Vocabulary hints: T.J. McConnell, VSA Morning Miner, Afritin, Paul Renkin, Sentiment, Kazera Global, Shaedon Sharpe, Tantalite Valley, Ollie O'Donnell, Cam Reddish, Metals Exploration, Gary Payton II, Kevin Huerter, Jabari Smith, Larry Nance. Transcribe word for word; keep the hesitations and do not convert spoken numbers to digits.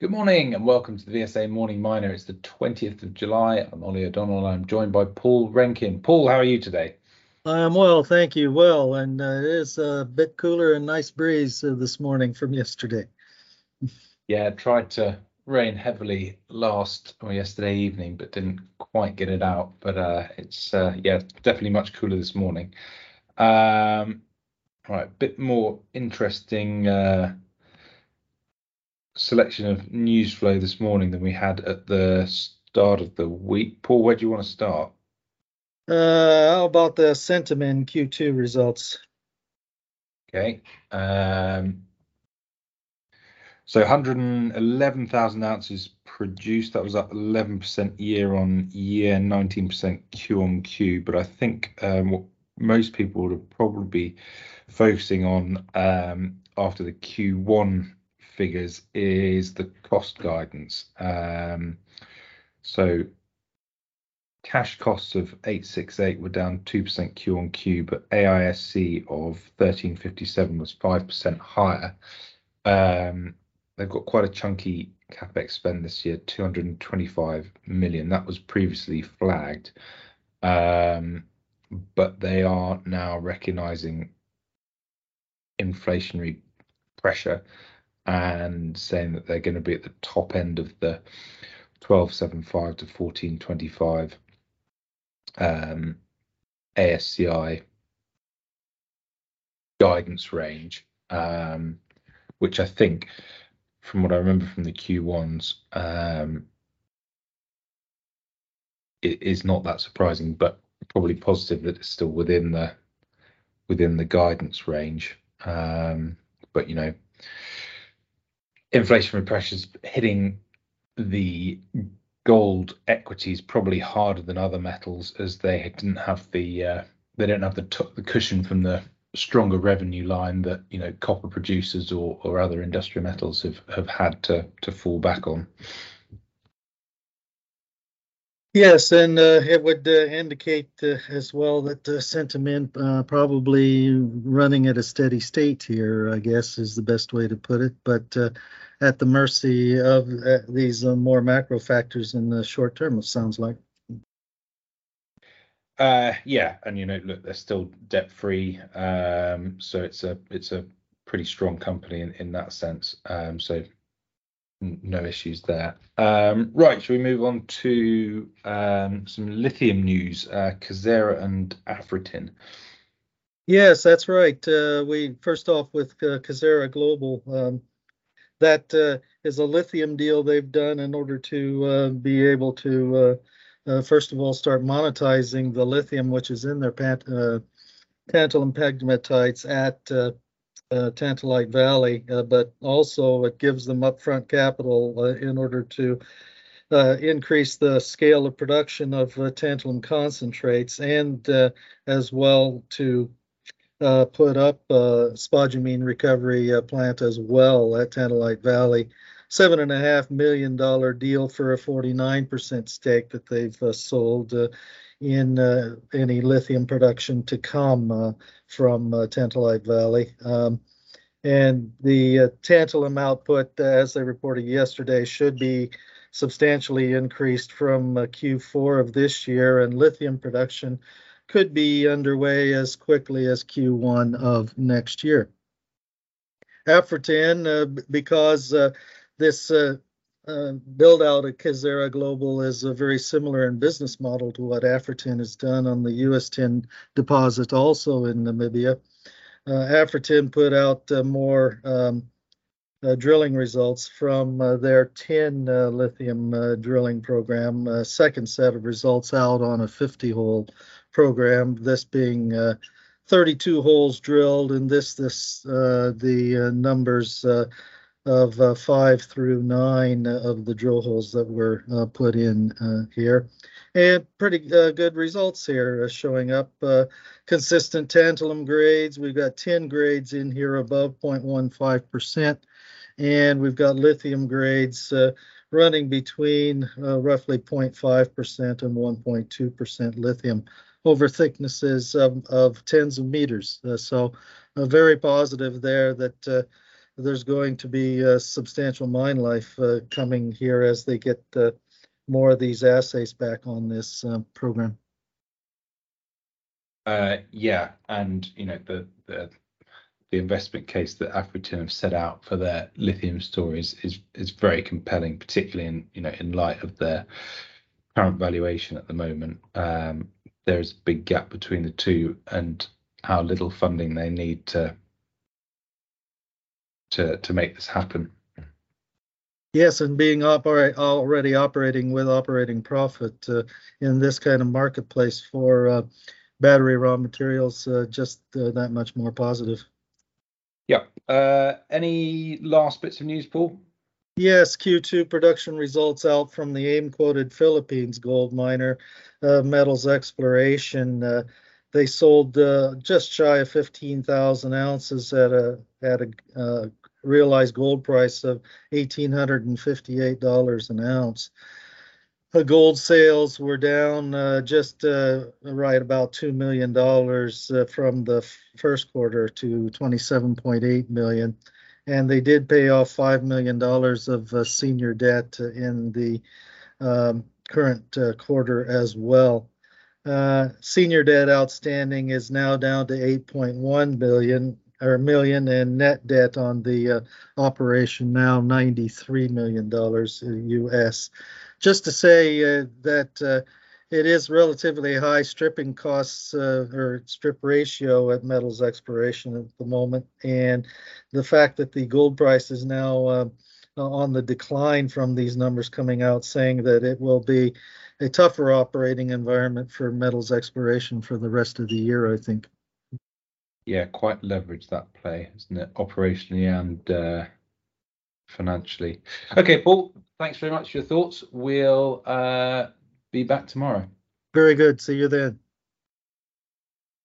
Good morning and welcome to the V S A Morning Miner. It's the twentieth of July. I'm Ollie O'Donnell and I'm joined by Paul Renkin. Paul, how are you today? I am well, thank you. Well, and uh, it is a bit cooler and nice breeze uh, this morning from yesterday. Yeah, it tried to rain heavily last or yesterday evening, but didn't quite get it out. But uh, it's uh, yeah, definitely much cooler this morning. Um, all right, bit more interesting. Uh, selection of news flow this morning than we had at the start of the week. Paul, where do you want to start? Uh, how about the Sentiment Q two results? Okay. Um, so one hundred eleven thousand ounces produced. That was up eleven percent year on year, nineteen percent Q on Q. But I think um, what most people would probably be focusing on um, after the Q one figures is the cost guidance. Um, so cash costs of eight sixty-eight were down two percent Q on Q, but A I S C of thirteen fifty-seven was five percent higher. Um, they've got quite a chunky capex spend this year, two hundred twenty-five million. That was previously flagged, um, but they are now recognizing inflationary pressure and saying that they're going to be at the top end of the twelve seventy-five to fourteen twenty-five um, A S C I guidance range, um, which I think, from what I remember from the Q ones, um, it is not that surprising, but probably positive that it's still within the within the guidance range. Um, but you know, inflationary pressures hitting the gold equities probably harder than other metals, as they didn't have the uh, they don't have the, t the cushion from the stronger revenue line that you know copper producers or or other industrial metals have have had to to fall back on. Yes, and uh, it would uh, indicate uh, as well that uh, sentiment uh, probably running at a steady state here, I guess, is the best way to put it, but uh, at the mercy of uh, these uh, more macro factors in the short term, it sounds like. Uh, yeah, and you know, look, they're still debt-free, um, so it's a it's a pretty strong company in, in that sense. Um, so. No issues there. Um, right, shall we move on to um, some lithium news, uh, Kazera and Afritin? Yes, that's right. Uh, we first off with uh, Kazera Global. Um, that uh, is a lithium deal they've done in order to uh, be able to, uh, uh, first of all, start monetizing the lithium, which is in their pant uh, tantalum pegmatites at uh, Uh, Tantalite Valley, uh, but also it gives them upfront capital uh, in order to uh, increase the scale of production of uh, tantalum concentrates, and uh, as well to uh, put up a spodumene recovery uh, plant as well at Tantalite Valley. Seven and a half million dollar deal for a forty-nine percent stake that they've uh, sold uh, in uh, any lithium production to come uh, from uh, Tantalite Valley. Um, and the uh, tantalum output, uh, as they reported yesterday, should be substantially increased from uh, Q four of this year, and lithium production could be underway as quickly as Q one of next year. Afritin, uh, because uh, this uh, Uh, build out of Kazera Global is a very similar in business model to what Afritin has done on the U S tin deposit, also in Namibia. Uh, Afritin put out uh, more um, uh, drilling results from uh, their tin uh, lithium uh, drilling program, uh, second set of results out on a fifty hole program, this being uh, thirty-two holes drilled, and this, this uh, the uh, numbers uh, of uh, five through nine of the drill holes that were uh, put in uh, here. And pretty uh, good results here uh, showing up. Uh, consistent tantalum grades. We've got tin grades in here above zero point one five percent. And we've got lithium grades uh, running between uh, roughly zero point five percent and one point two percent lithium over thicknesses of, of tens of meters. Uh, so uh, very positive there that uh, there's going to be uh, substantial mine life uh, coming here as they get uh, more of these assays back on this uh, program. Uh, yeah, and you know the, the the investment case that Afritin have set out for their lithium stories is is very compelling, particularly in you know in light of their current valuation at the moment. Um, there is a big gap between the two and how little funding they need to to to make this happen. Yes, and being operate already operating with operating profit uh, in this kind of marketplace for uh, battery raw materials, uh, just uh, that much more positive. Yeah. Uh, any last bits of news, Paul? Yes, Q two production results out from the AIM-quoted Philippines gold miner, uh, Metals Exploration. Uh, they sold uh, just shy of fifteen thousand ounces at a at a uh, realized gold price of one thousand eight hundred fifty-eight dollars an ounce. The gold sales were down uh, just uh, right about two million dollars uh, from the first quarter to twenty-seven point eight million dollars, and they did pay off five million dollars of uh, senior debt in the um, current uh, quarter as well. Uh, senior debt outstanding is now down to eight point one billion dollars or million, and net debt on the uh, operation now ninety-three million dollars U S. Just to say uh, that uh, it is relatively high stripping costs uh, or strip ratio at Metals Exploration at the moment, and the fact that the gold price is now uh, on the decline from these numbers coming out, saying that it will be a tougher operating environment for Metals Exploration for the rest of the year, I think. Yeah, quite leveraged that play, isn't it? Operationally and uh, financially. Okay, Paul, thanks very much for your thoughts. We'll uh, be back tomorrow. Very good. See you then.